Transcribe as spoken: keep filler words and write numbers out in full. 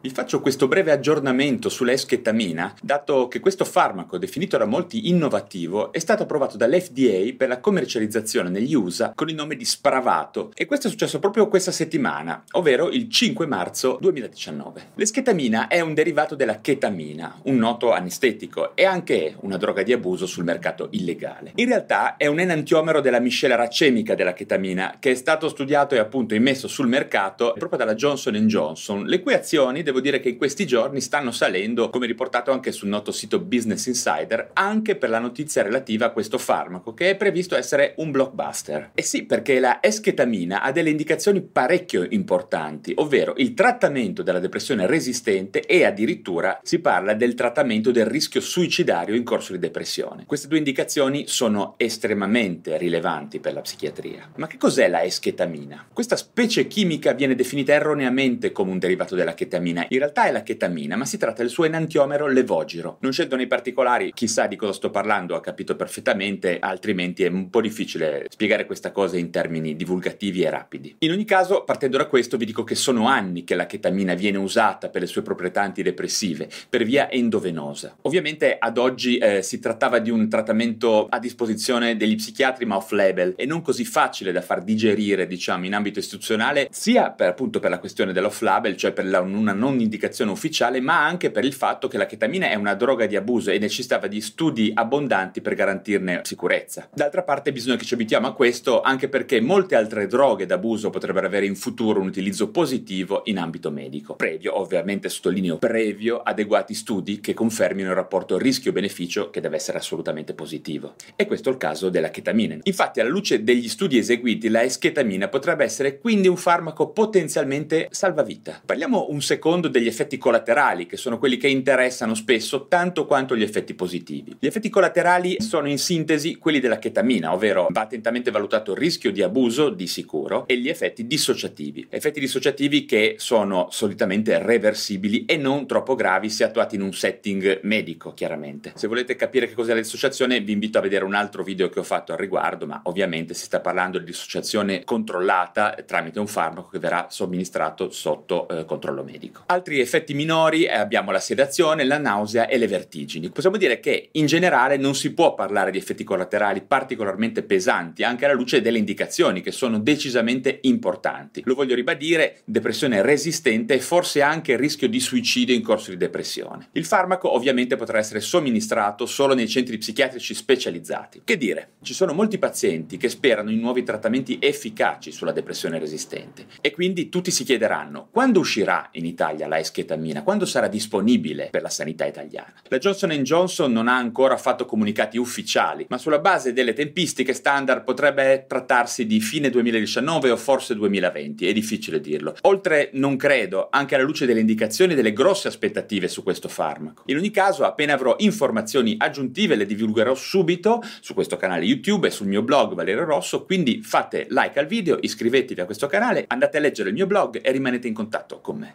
Vi faccio questo breve aggiornamento sulla esketamina, dato che questo farmaco, definito da molti innovativo, è stato approvato dall'F D A per la commercializzazione negli U S A con il nome di Spravato, e questo è successo proprio questa settimana, ovvero il cinque marzo duemiladiciannove. L'esketamina è un derivato della ketamina, un noto anestetico, e anche una droga di abuso sul mercato illegale. In realtà è un enantiomero della miscela racemica della ketamina, che è stato studiato e appunto immesso sul mercato proprio dalla Johnson and Johnson, le cui azioni devo dire che in questi giorni stanno salendo, come riportato anche sul noto sito Business Insider, anche per la notizia relativa a questo farmaco, che è previsto essere un blockbuster. E sì, perché la esketamina ha delle indicazioni parecchio importanti, ovvero il trattamento della depressione resistente, e addirittura si parla del trattamento del rischio suicidario in corso di depressione. Queste due indicazioni sono estremamente rilevanti per la psichiatria. Ma che cos'è la esketamina? Questa specie chimica viene definita erroneamente come un derivato della ketamina. In realtà è la ketamina, ma si tratta del suo enantiomero levogiro. Non scendo nei particolari, chissà di cosa sto parlando, ha capito perfettamente, altrimenti è un po' difficile spiegare questa cosa in termini divulgativi e rapidi. In ogni caso, partendo da questo, vi dico che sono anni che la ketamina viene usata per le sue proprietà antidepressive, per via endovenosa. Ovviamente ad oggi eh, si trattava di un trattamento a disposizione degli psichiatri, ma off-label, e non così facile da far digerire, diciamo, in ambito istituzionale, sia per, appunto per la questione dell'off-label, cioè per la, una non indicazione ufficiale, ma anche per il fatto che la ketamina è una droga di abuso e necessitava di studi abbondanti per garantirne sicurezza. D'altra parte bisogna che ci abituiamo a questo, anche perché molte altre droghe d'abuso potrebbero avere in futuro un utilizzo positivo in ambito medico, previo, ovviamente sottolineo previo, adeguati studi che confermino il rapporto rischio-beneficio, che deve essere assolutamente positivo. E questo è il caso della ketamina. Infatti, alla luce degli studi eseguiti, la esketamina potrebbe essere quindi un farmaco potenzialmente salvavita. Parliamo un secondo degli effetti collaterali, che sono quelli che interessano spesso tanto quanto gli effetti positivi. Gli effetti collaterali sono in sintesi quelli della ketamina, ovvero va attentamente valutato il rischio di abuso di sicuro e gli effetti dissociativi. Effetti dissociativi che sono solitamente reversibili e non troppo gravi se attuati in un setting medico, chiaramente. Se volete capire che cos'è la dissociazione, vi invito a vedere un altro video che ho fatto al riguardo, ma ovviamente si sta parlando di dissociazione controllata tramite un farmaco che verrà somministrato sotto eh, controllo medico. Altri effetti minori eh, abbiamo la sedazione, la nausea e le vertigini. Possiamo dire che in generale non si può parlare di effetti collaterali particolarmente pesanti, anche alla luce delle indicazioni, che sono decisamente importanti. Lo voglio ribadire: depressione resistente e forse anche rischio di suicidio in corso di depressione. Il farmaco ovviamente potrà essere somministrato solo nei centri psichiatrici specializzati. Che dire, ci sono molti pazienti che sperano in nuovi trattamenti efficaci sulla depressione resistente, e quindi tutti si chiederanno: quando uscirà in Italia la esketamina? Quando sarà disponibile per la sanità italiana? La Johnson and Johnson non ha ancora fatto comunicati ufficiali, ma sulla base delle tempistiche standard potrebbe trattarsi di fine duemiladiciannove o forse duemilaventi, è difficile dirlo. Oltre non credo, anche alla luce delle indicazioni e delle grosse aspettative su questo farmaco. In ogni caso, appena avrò informazioni aggiuntive le divulgherò subito su questo canale YouTube e sul mio blog Valerio Rosso, quindi fate like al video, iscrivetevi a questo canale, andate a leggere il mio blog e rimanete in contatto con me.